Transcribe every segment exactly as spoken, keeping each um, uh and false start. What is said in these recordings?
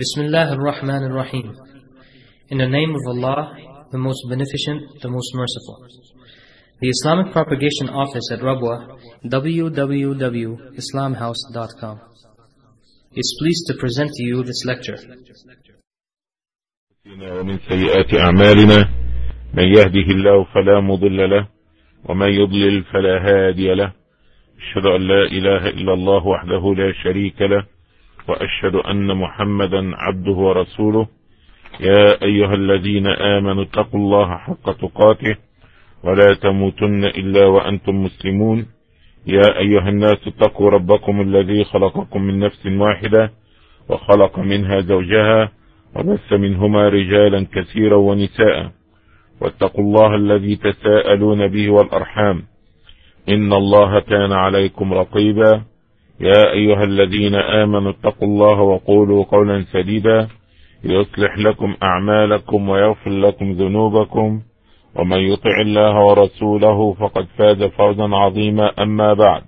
Bismillah ar-Rahman ar-Rahim. In the name of Allah, the most beneficent, the most merciful. The Islamic Propagation Office at Rabwa, w w w dot islam house dot com, is pleased to present to you this lecture. ومن سيئات أعمالنا من يهده الله فلا مضل له ومن يضلل فلا هادي له أشهد أن لا إله إلا الله وحده لا شريك له وأشهد أن محمدا عبده ورسوله يا أيها الذين آمنوا اتقوا الله حق تقاته ولا تموتن إلا وأنتم مسلمون يا أيها الناس اتقوا ربكم الذي خلقكم من نفس واحدة وخلق منها زوجها وبث منهما رجالا كثيرا ونساء واتقوا الله الذي تساءلون به والأرحام إن الله كان عليكم رقيبا يا أيها الذين آمنوا اتقوا الله وقولوا قولا سديدا يصلح لكم أعمالكم ويغفر لكم ذنوبكم ومن يطع الله ورسوله فقد فاز فوزا عظيما أما بعد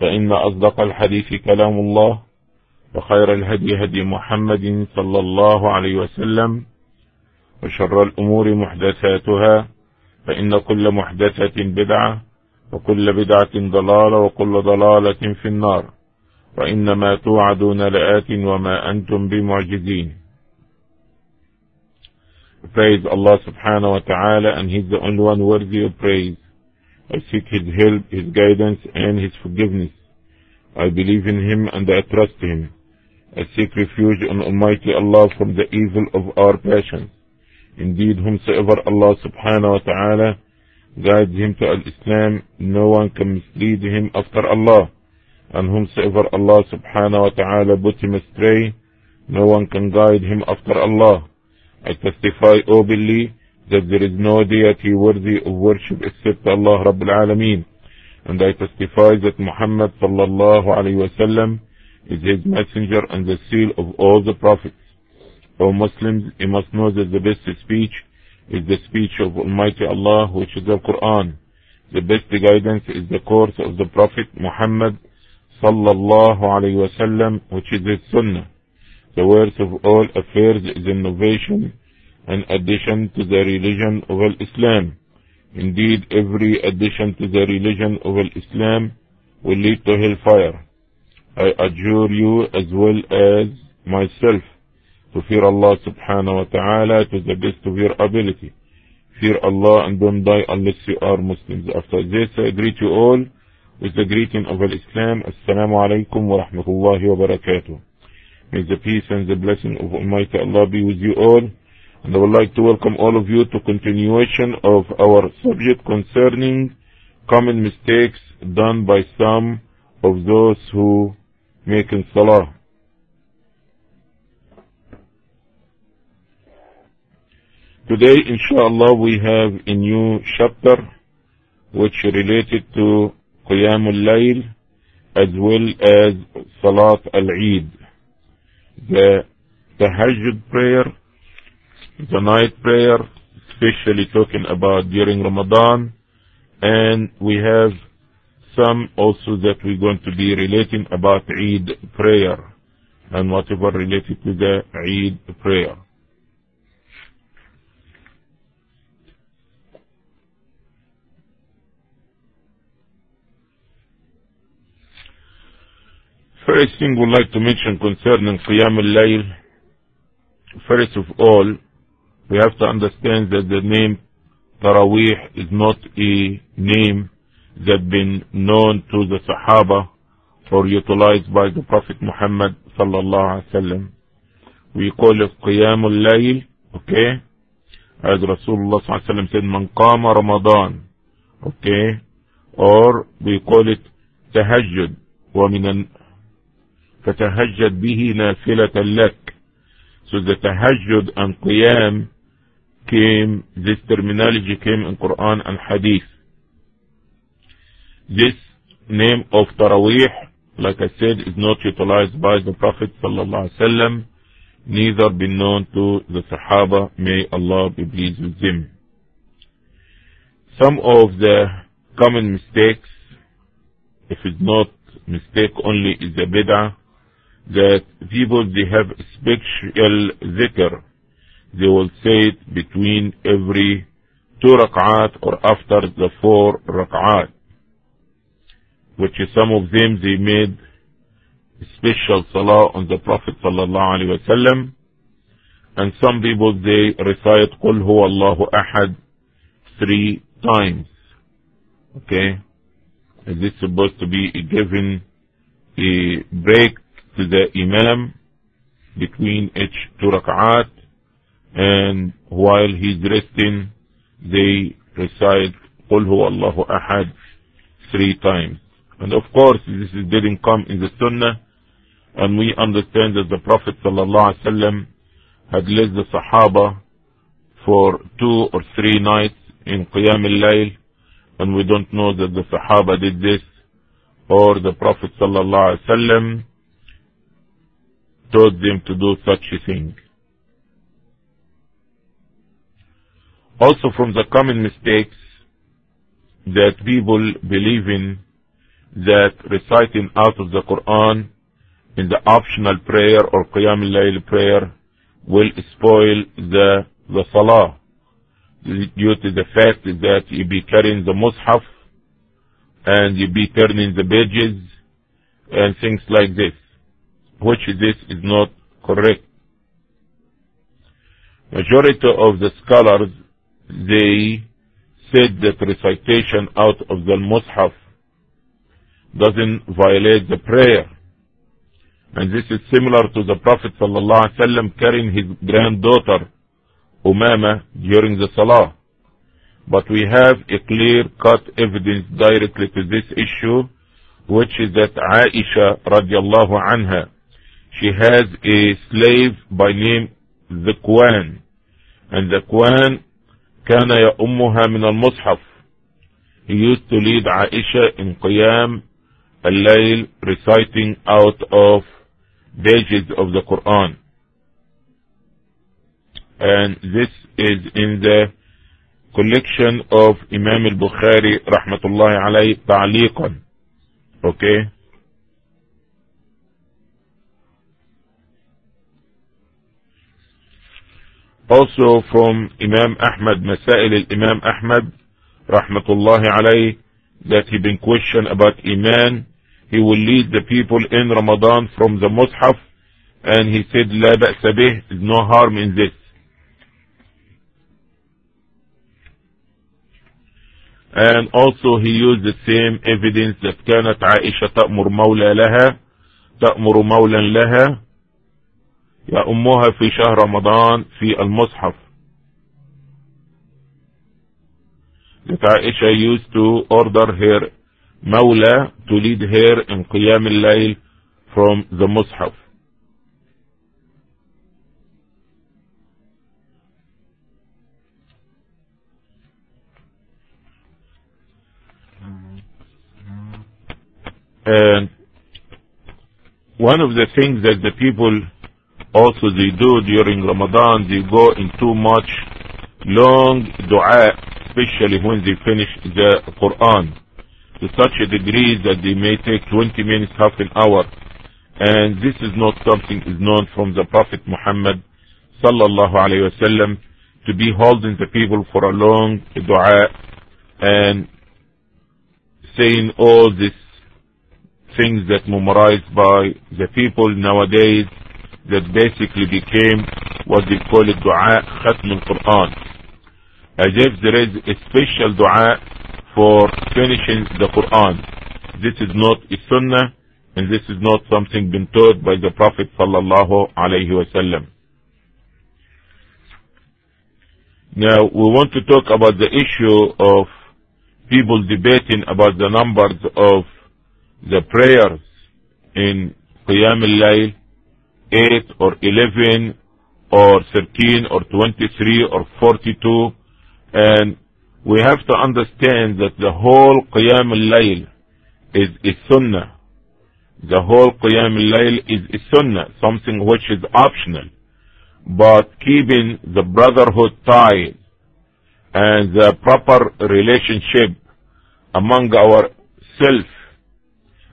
فإن أصدق الحديث كلام الله وخير الهدي هدي محمد صلى الله عليه وسلم وشر الأمور محدثاتها فإن كل محدثة بدعة وكل بدعة ضلالة وكل ضلالة في النار وإنما توعدون لآت وما أنتم بمعجزين. Praise Allah subhanahu wa ta'ala, and He's the only one worthy of praise. I seek His help, His guidance, and His forgiveness. I believe in Him and I trust Him. I seek refuge on Almighty Allah from the evil of our passions. Indeed, whomsoever Allah subhanahu wa ta'ala guides him to Al-Islam, no one can mislead him after Allah. And whomsoever Allah subhanahu wa ta'ala put him astray, no one can guide him after Allah. I testify openly that there is no deity worthy of worship except Allah Rabbul Alameen. And I testify that Muhammad sallallahu alayhi wa sallam is his messenger and the seal of all the prophets. O Muslims, you must know that the best speech is the speech of Almighty Allah, which is the Quran. The best guidance is the course of the Prophet Muhammad sallallahu alayhi wa sallam, which is his sunnah. The worst of all affairs is innovation and addition to the religion of Islam. Indeed, every addition to the religion of Islam will lead to hellfire. I adjure you as well as myself to fear Allah subhanahu wa ta'ala to the best of your ability. Fear Allah and don't die unless you are Muslims. After this, I greet you all with the greeting of Islam. Assalamu alaikum wa rahmatullahi wa barakatuh. May the peace and the blessing of Almighty Allah be with you all. And I would like to welcome all of you to continuation of our subject concerning common mistakes done by some of those who make salah. Today, inshallah, we have a new chapter which related to Qiyam al-Layl as well as Salat al-Eid, the Tahajjud prayer, the night prayer, especially talking about during Ramadan, and we have some also that we're going to be relating about Eid prayer and whatever related to the Eid prayer. First thing we'd like to mention concerning Qiyam al-Layl, first of all, we have to understand that the name Taraweeh is not a name that been known to the Sahaba or utilized by the Prophet Muhammad sallallahu alaihi wasallam. We call it Qiyam al-Layl, okay? As Rasulullah sallallahu alaihi wasallam said, Man qama Ramadan, okay? Or we call it Tahajjud, wa minan فَتَهَجَّدْ بِهِ نَافِلَةً لَكَ. So the tahajjud and qiyam came, this terminology came in Quran and Hadith. This name of Taraweeh, like I said, is not utilized by the Prophet sallallahu alaihi wasallam, neither been known to the Sahaba, may Allah be pleased with them. Some of the common mistakes, if it's not mistake only, is the bid'ah, that people, they have special zikr. They will say it between every two rak'at or after the four rak'at, which is some of them, they made special salah on the Prophet sallallahu alaihi wasallam, and some people they recite Qul huwa Allahu ahad three times. Okay, and this is supposed to be given a break to the imam between each two rak'at, and while he's resting, they recite Qul huwa Allahu ahad three times. And of course, this didn't come in the Sunnah, and we understand that the Prophet sallallahu alaihi wasallam had led the Sahaba for two or three nights in Qiyam al-Layl, and we don't know that the Sahaba did this, or the Prophet sallallahu alaihi wasallam taught them to do such a thing. Also, from the common mistakes that people believe in, that reciting out of the Quran in the optional prayer or Qiyam al-Layl prayer will spoil the, the Salah, due to the fact that you be carrying the Mus'haf and you be turning the pages and things like this, which this is not correct. Majority of the scholars, they said that recitation out of the Mus'haf doesn't violate the prayer. And this is similar to the Prophet ﷺ carrying his granddaughter Umama during the Salah. But we have a clear-cut evidence directly to this issue, which is that Aisha radiallahu anha, she has a slave by name Zakwan. And Zakwan كان يأمها من المصحف. He used to lead Aisha in Qiyam al-Layl, reciting out of pages of the Quran. And this is in the collection of Imam al-Bukhari rahmatullahi alayhi ta'liqan. Okay? Also from Imam Ahmad, Masail al-Imam Ahmad rahmatullahi alayhi, that he been questioned about Iman. He will lead the people in Ramadan from the Mus'haf, and he said, La ba'sa bih, there's no harm in this. And also he used the same evidence that كانت عائشة تأمر مولى لها تأمر مولا لها يأمها في شهر رمضان في المصحف. That Aisha used to order her Mawla to lead her in Qiyam al-Layl from the Mus'haf. And one of the things that the people also they do during Ramadan, they go in too much long dua, especially when they finish the Quran, to such a degree that they may take twenty minutes, half an hour. And this is not something is known from the Prophet Muhammad sallallahu alayhi wa sallam, to be holding the people for a long dua and saying all these things that memorized by the people nowadays, that basically became what they call it dua khatm al-Quran, as if there is a special dua for finishing the Quran. This is not a sunnah, and this is not something been taught by the Prophet sallallahu alayhi wa sallam. Now we want to talk about the issue of people debating about the numbers of the prayers in Qiyam al-Layl, eight or eleven or thirteen or twenty-three or forty-two. And we have to understand that the whole Qiyam al-Layl is a sunnah. The whole Qiyam al-Layl is a sunnah, something which is optional. But keeping the brotherhood tie and the proper relationship among ourselves,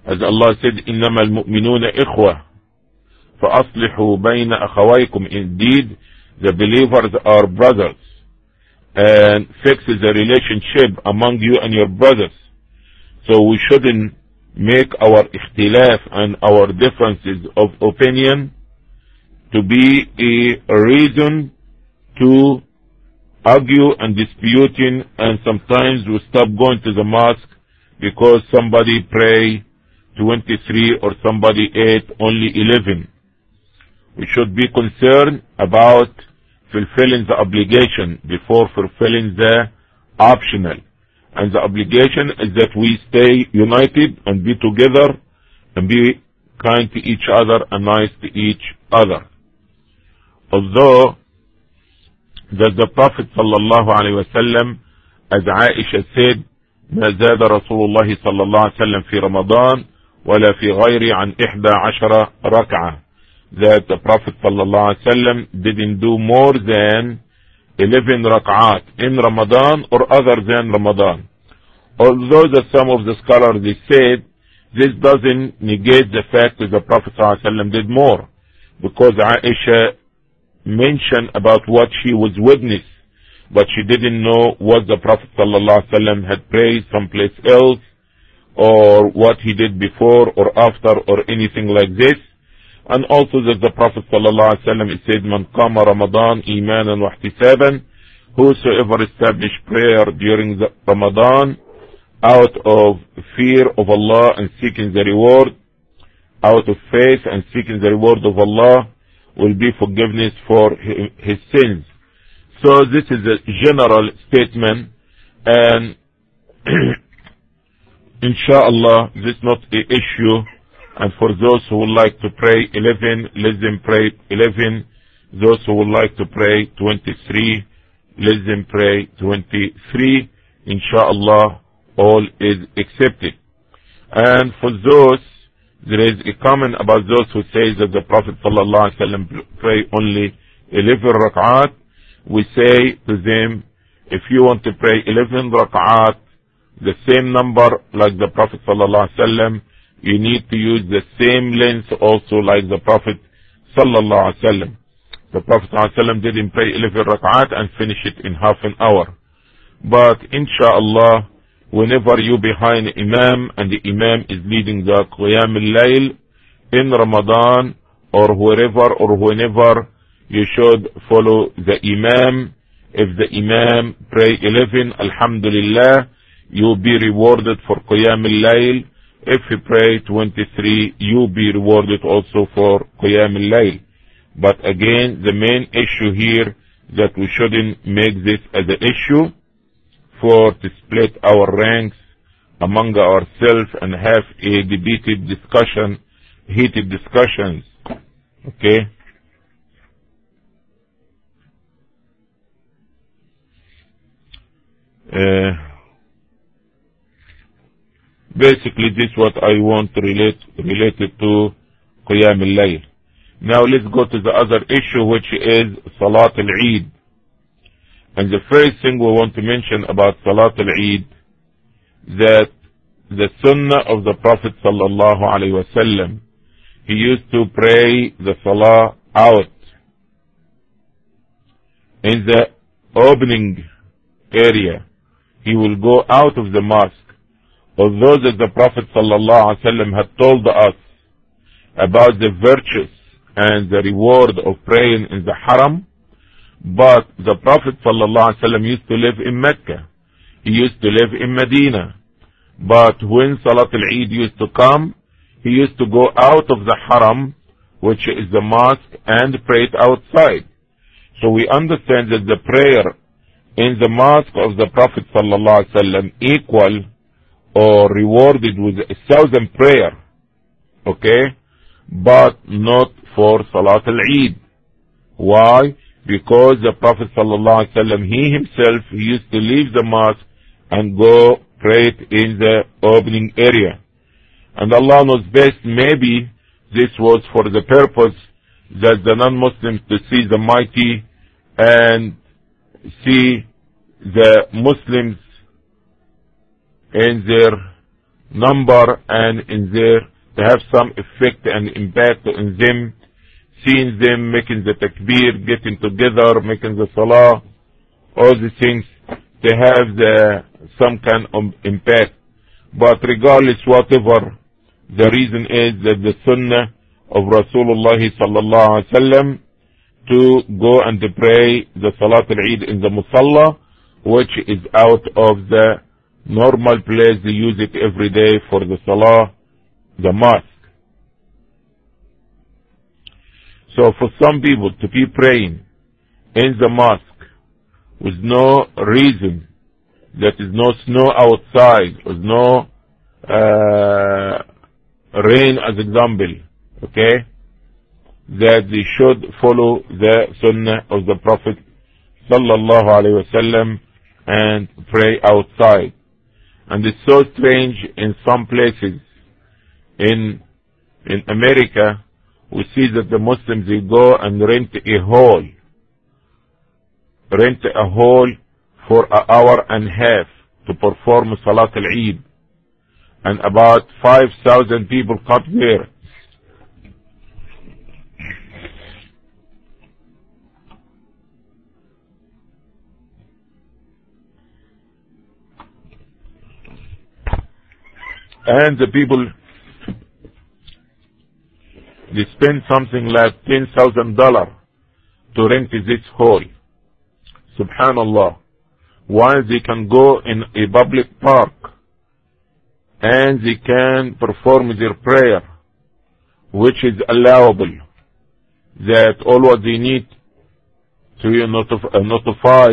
as Allah said, إِنَّمَا الْمُؤْمِنُونَ إِخْوَةً فَأَصْلِحُوا بَيْنَ أَخَوَيْكُمْ Indeed, the believers are brothers, and fixes the relationship among you and your brothers. So we shouldn't make our ikhtilaf and our differences of opinion to be a reason to argue and disputing, and sometimes we stop going to the mosque because somebody pray twenty-three or somebody ate only eleven. We should be concerned about fulfilling the obligation before fulfilling the optional. And the obligation is that we stay united and be together and be kind to each other and nice to each other. Although that the Prophet sallallahu alaihi wasallam, as Aisha said, ما زاد رسول الله صلى الله عليه وسلم في رمضان ولا في غيره عن إحدى عشرة ركعة. That the Prophet sallallahu alaihi wasallam didn't do more than eleven rak'at in Ramadan or other than Ramadan. Although that some of the scholars they said this doesn't negate the fact that the Prophet sallallahu alaihi wasallam did more, because Aisha mentioned about what she was witness, but she didn't know what the Prophet sallallahu alaihi wasallam had prayed someplace else, or what he did before or after or anything like this. And also that the Prophet sallallahu alaihi wasallam said, "Man qama Ramadan imanan wa ihtisaban," whosoever established prayer during the Ramadan out of fear of Allah and seeking the reward, out of faith and seeking the reward of Allah, will be forgiveness for his sins. So this is a general statement, and inshallah this is not an issue. And for those who would like to pray eleven, let them pray eleven. Those who would like to pray twenty-three, let them pray twenty-three. Inshallah, all is accepted. And for those, there is a comment about those who say that the Prophet sallallahu alaihi wasallam pray only eleven rak'at. We say to them, if you want to pray eleven rak'at, the same number like the Prophet sallallahu alaihi wasallam, you need to use the same length also like the Prophet sallallahu alaihi wasallam. The Prophet sallallahu alaihi wasallam didn't pray eleven rak'at and finish it in half an hour. But inshallah, whenever you behind imam and the imam is leading the Qiyam al-Layl in Ramadan or wherever or whenever, you should follow the imam. If the imam pray eleven, alhamdulillah, you'll be rewarded for Qiyam al-Layl. If you pray twenty-three, you'll be rewarded also for Qiyam al-Layl. But again, the main issue here, that we shouldn't make this as an issue for to split our ranks among ourselves and have a debated discussion, heated discussions. Okay? Uh, Basically, this is what I want to relate, related to Qiyam al-Layl. Now let's go to the other issue, which is Salat al-Eid. And the first thing we want to mention about Salat al-Eid, that the Sunnah of the Prophet sallallahu alaihi wasallam, he used to pray the Salah out in the opening area. He will go out of the mosque. Although that the Prophet sallallahu alaihi wasallam had told us about the virtues and the reward of praying in the haram, but the Prophet sallallahu alaihi wasallam used to live in Mecca. He used to live in Medina. But when Salat al-Eid used to come, he used to go out of the haram, which is the mosque, and pray it outside. So we understand that the prayer in the mosque of the Prophet sallallahu alaihi wasallam equal or rewarded with a thousand prayer, okay, but not for Salat al-Eid. Why? Because the Prophet sallallahu alaihi wasallam, he himself, he used to leave the mosque and go pray it in the opening area. And Allah knows best, maybe this was for the purpose that the non-Muslims to see the mighty and see the Muslims in their number and in their, to have some effect and impact on them seeing them, making the takbir, getting together, making the salah, all these things, they have the, some kind of impact. But regardless, whatever the reason is, that the sunnah of Rasulullah sallallahu alaihi wasallam to go and pray the Salat al-Eid in the Musalla, which is out of the normal place they use it every day for the Salah, the mosque. So for some people to be praying in the mosque with no reason, that is no snow outside, with no uh, rain as example, okay, that they should follow the sunnah of the Prophet sallallahu alaihi wasallam and pray outside. And it's so strange in some places. In in America, we see that the Muslims, they go and rent a hall, rent a hall for an hour and a half to perform Salat al-Eid, and about five thousand people come there. And the people, they spend something like ten thousand dollars to rent this hall. Subhanallah. While they can go in a public park and they can perform their prayer, which is allowable, that all what they need to notify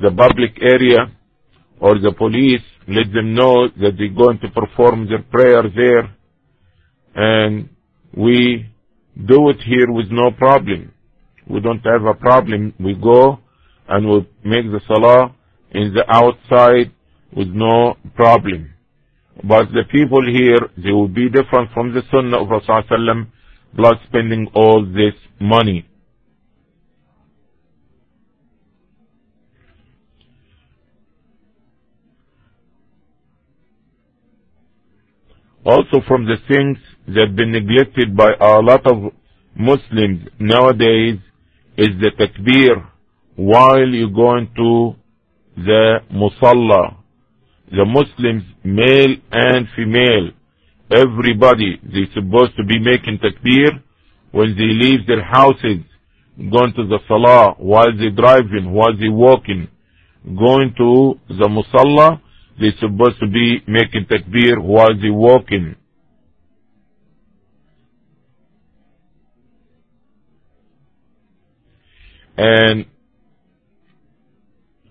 the public area or the police, let them know that they're going to perform their prayer there, and we do it here with no problem. We don't have a problem. We go and we make the salah in the outside with no problem. But the people here, they will be different from the sunnah of Rasulullah sallallahu alaihi wasallam, plus spending all this money. Also from the things that have been neglected by a lot of Muslims nowadays is the takbir while you're going to the musalla. The Muslims, male and female, everybody, they're supposed to be making takbir when they leave their houses, going to the salah, while they're driving, while they're walking, going to the musalla. They're supposed to be making takbir while they're walking. And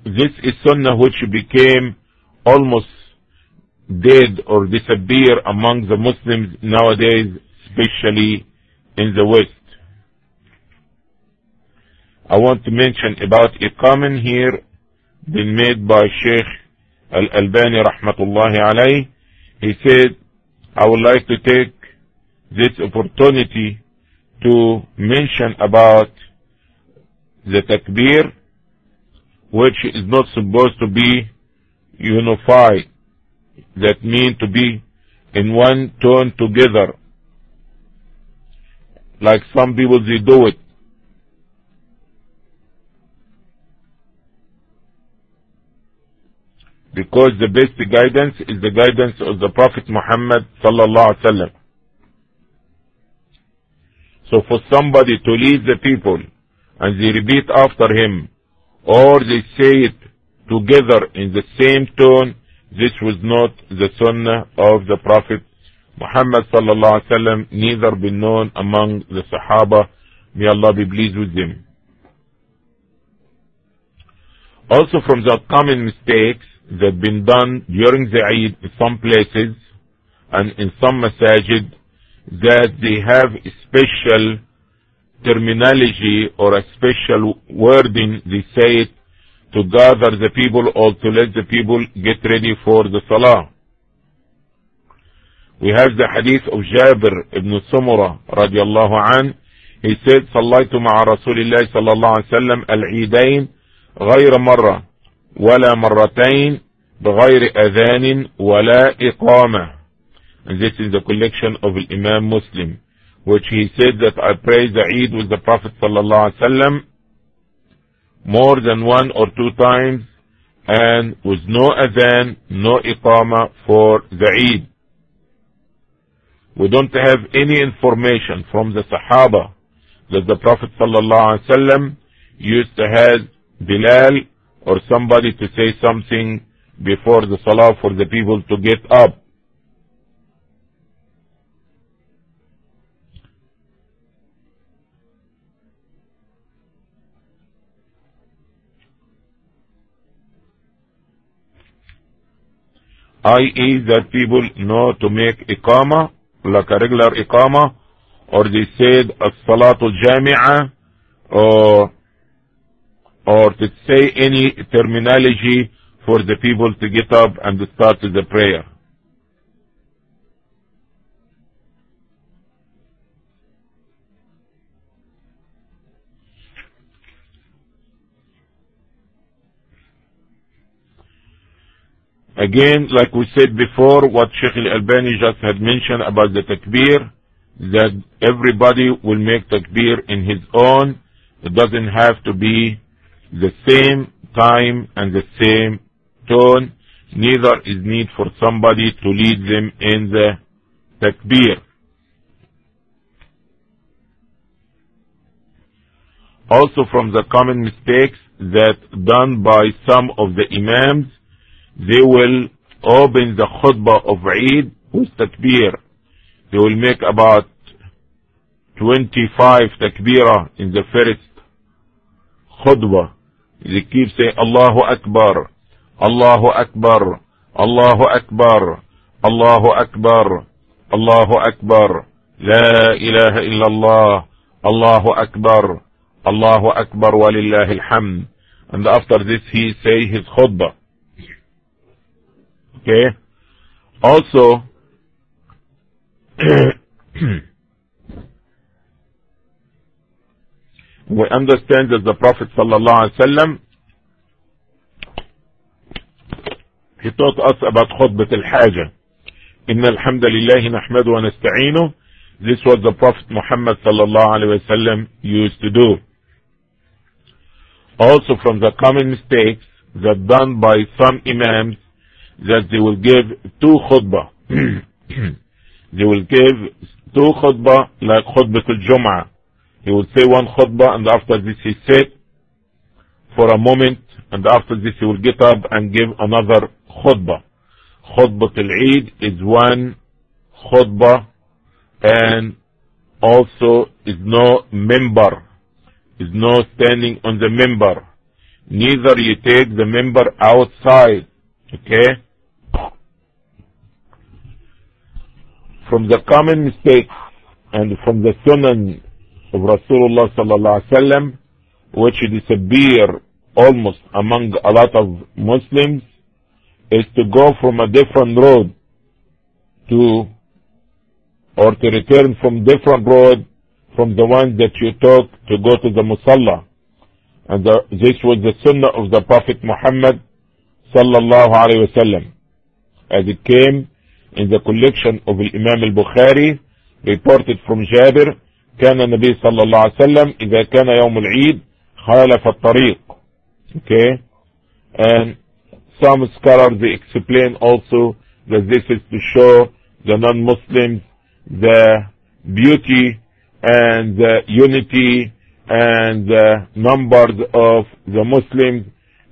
this is sunnah which became almost dead or disappear among the Muslims nowadays, especially in the West. I want to mention about a comment here been made by Sheikh Al-Albani rahmatullahi alayh. He said, I would like to take this opportunity to mention about the takbir, which is not supposed to be unified. That means to be in one tone together, like some people they do it. Because the best guidance is the guidance of the Prophet Muhammad sallallahu alaihi wasallam. So for somebody to lead the people and they repeat after him, or they say it together in the same tone, this was not the sunnah of the Prophet Muhammad sallallahu alaihi wasallam, neither been known among the Sahaba. May Allah be pleased with them. Also from the common mistakes that have been done during the Eid in some places and in some masajid, that they have a special terminology or a special wording, they say it to gather the people or to let the people get ready for the Salah. We have the hadith of Jabir ibn Sumura radiallahu an. He said, صليت مع رسول الله صلى الله عليه وسلم العيدين غير مرة ولا مرتين بغير أذان ولا إقامة. And this is the collection of Imam Muslim. which he said that I prayed the Eid with the Prophet sallallahu alaihi wasallam more than one or two times, and with no adhan, no iqama for the Eid. We don't have any information from the Sahaba that the Prophet sallallahu alaihi wasallam used to have Bilal or somebody to say something before the Salah for the people to get up. that is that people know to make iqama, like a regular iqama, or they said as-salatu al-jami'ah, or, or to say any terminology for the people to get up and to start the prayer. Again, like we said before, what Sheikh Al-Albani just had mentioned about the takbir, that everybody will make takbir in his own. It doesn't have to be the same time and the same tone. Neither is need for somebody to lead them in the takbir. Also, from the common mistakes that done by some of the imams, they will open the khutbah of Eid with takbir. They will make about twenty-five takbirah in the first khutbah. They keep saying, Allahu Akbar, Allahu Akbar, Allahu Akbar, Allahu Akbar, Allahu Akbar, La ilaha illallah, Allahu Akbar, Allahu Akbar, walillahi alhamd. And after this he say his khutbah. Okay. Also, we understand that the Prophet sallallahu alaihi wasallam, he taught us about khutbah al-haja. Inna alhamdulillahi nahmadu wa nasta'inu. This was the Prophet Muhammad sallallahu alaihi wasallam used to do. Also, from the common mistakes that done by some imams, that they will give two khutbah. They will give two khutbah like khutbah al-jum'ah. He will say one khutbah, and after this he sit for a moment, and after this he will get up and give another khutbah. Khutbah al-Eid is one khutbah, and also is no member, is no standing on the member. Neither you take the member outside. Okay? From the common mistakes and from the sunan of Rasulullah sallallahu alaihi wasallam, which disappear almost among a lot of Muslims, is to go from a different road to, or to return from different road from the one that you took to go to the musalla. And the, this was the sunnah of the Prophet Muhammad sallallahu alayhi wa sallam, as it came in the collection of Imam al-Bukhari, reported from Jabir, كان النبي صلى الله عليه وسلم إذا كان يوم العيد خالف الطريق. Okay, and some scholars they explain also that this is to show the non-Muslims the beauty and the unity and the numbers of the Muslims,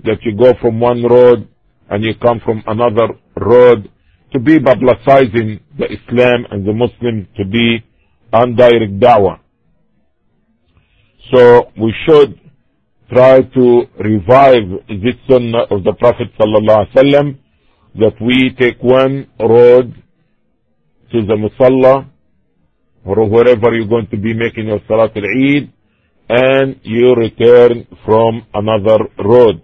that you go from one road and you come from another road, to be publicizing the Islam and the Muslims, to be on direct da'wah. So we should try to revive this sunnah of the Prophet sallallahu alaihi wasallam, that we take one road to the musalla or wherever you're going to be making your Salat al-Eid, and you return from another road.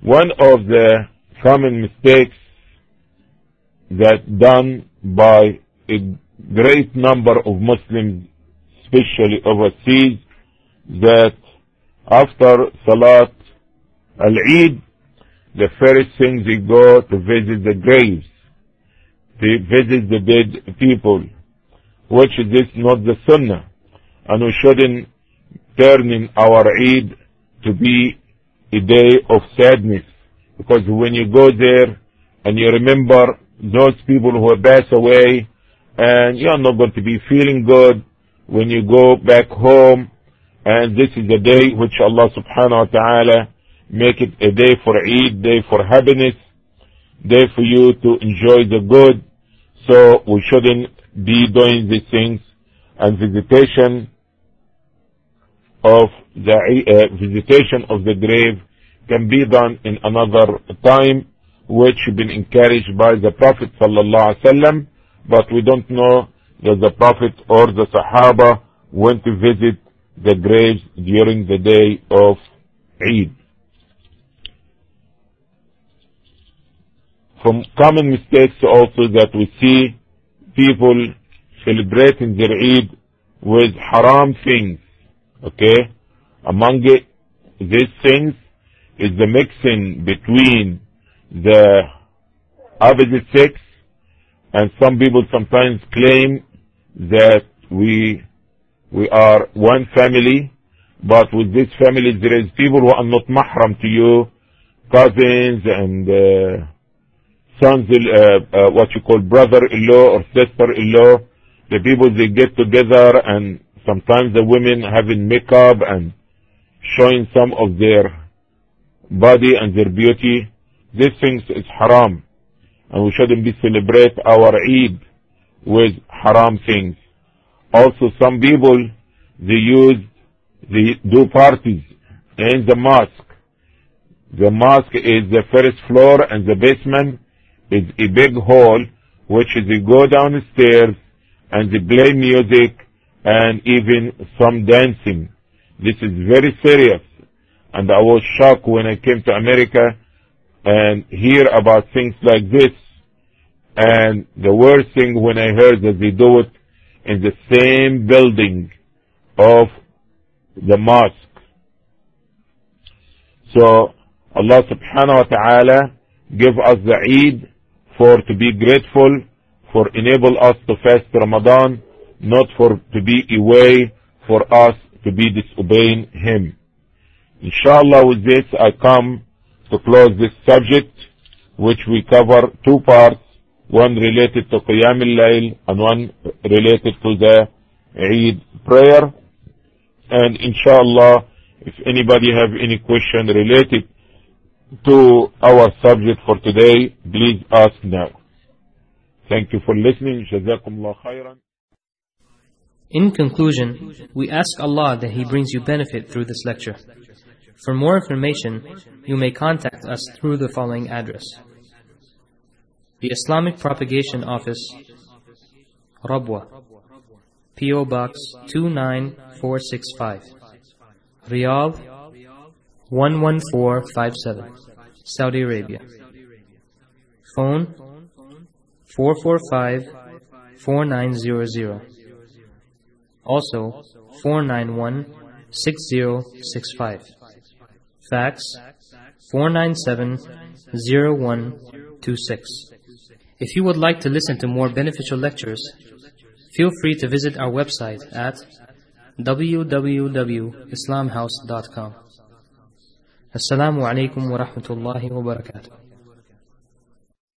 One of the common mistakes that done by a great number of Muslims, especially overseas, that after Salat al-Eid, The first things you go to visit the graves, to visit the dead people, which is not the sunnah, and we shouldn't turn in our Eid to be a day of sadness, because when you go there and you remember those people who have passed away, and you are not going to be feeling good when you go back home. And this is a day which Allah subhanahu wa ta'ala make it a day for Eid, day for happiness, day for you to enjoy the good. So we shouldn't be doing these things. And visitation of the uh, visitation of the grave can be done in another time, which been encouraged by the Prophet sallallahu alaihi wasallam. But we don't know that the Prophet or the Sahaba went to visit the graves during the day of Eid. From common mistakes also that we see people celebrating their Eid with haram things. Okay? Among it, these things is the mixing between the opposite sex, and some people sometimes claim that we we are one family, but with this family there is people who are not mahram to you, cousins and uh, sons, uh, uh, what you call brother-in-law or sister-in-law. The people, they get together, and sometimes the women having makeup and showing some of their body and their beauty. These things is haram, and we shouldn't be celebrate our Eid with haram things. Also, some people, they use, they do parties in the mosque. The mosque is the first floor, and the basement is a big hall, which is they go downstairs and they play music and even some dancing. This is very serious, and I was shocked when I came to America and hear about things like this. And the worst thing when I heard that they do it in the same building of the mosque. So Allah subhanahu wa ta'ala give us the Eid for to be grateful, for enable us to fast Ramadan, not for to be a way for us to be disobeying Him. Inshallah, with this I come to close this subject, which we cover two parts, one related to Qiyam al-Layl and one related to the Eid prayer. And inshallah, if anybody have any question related to our subject for today, please ask now. Thank you for listening. Jazakumullah khairan. In conclusion, we ask Allah that He brings you benefit through this lecture. For more information, you may contact us through the following address. The Islamic Propagation Office, Rabwa, P O Box two nine four six five, Riyadh one one four five seven, Saudi Arabia. Phone four four five, four nine zero zero, also four nine one, six zero six five. Fax four nine seven, zero one two six. If you would like to listen to more beneficial lectures, feel free to visit our website at w w w dot islam house dot com. Assalamu alaikum wa rahmatullahi wa barakatuh.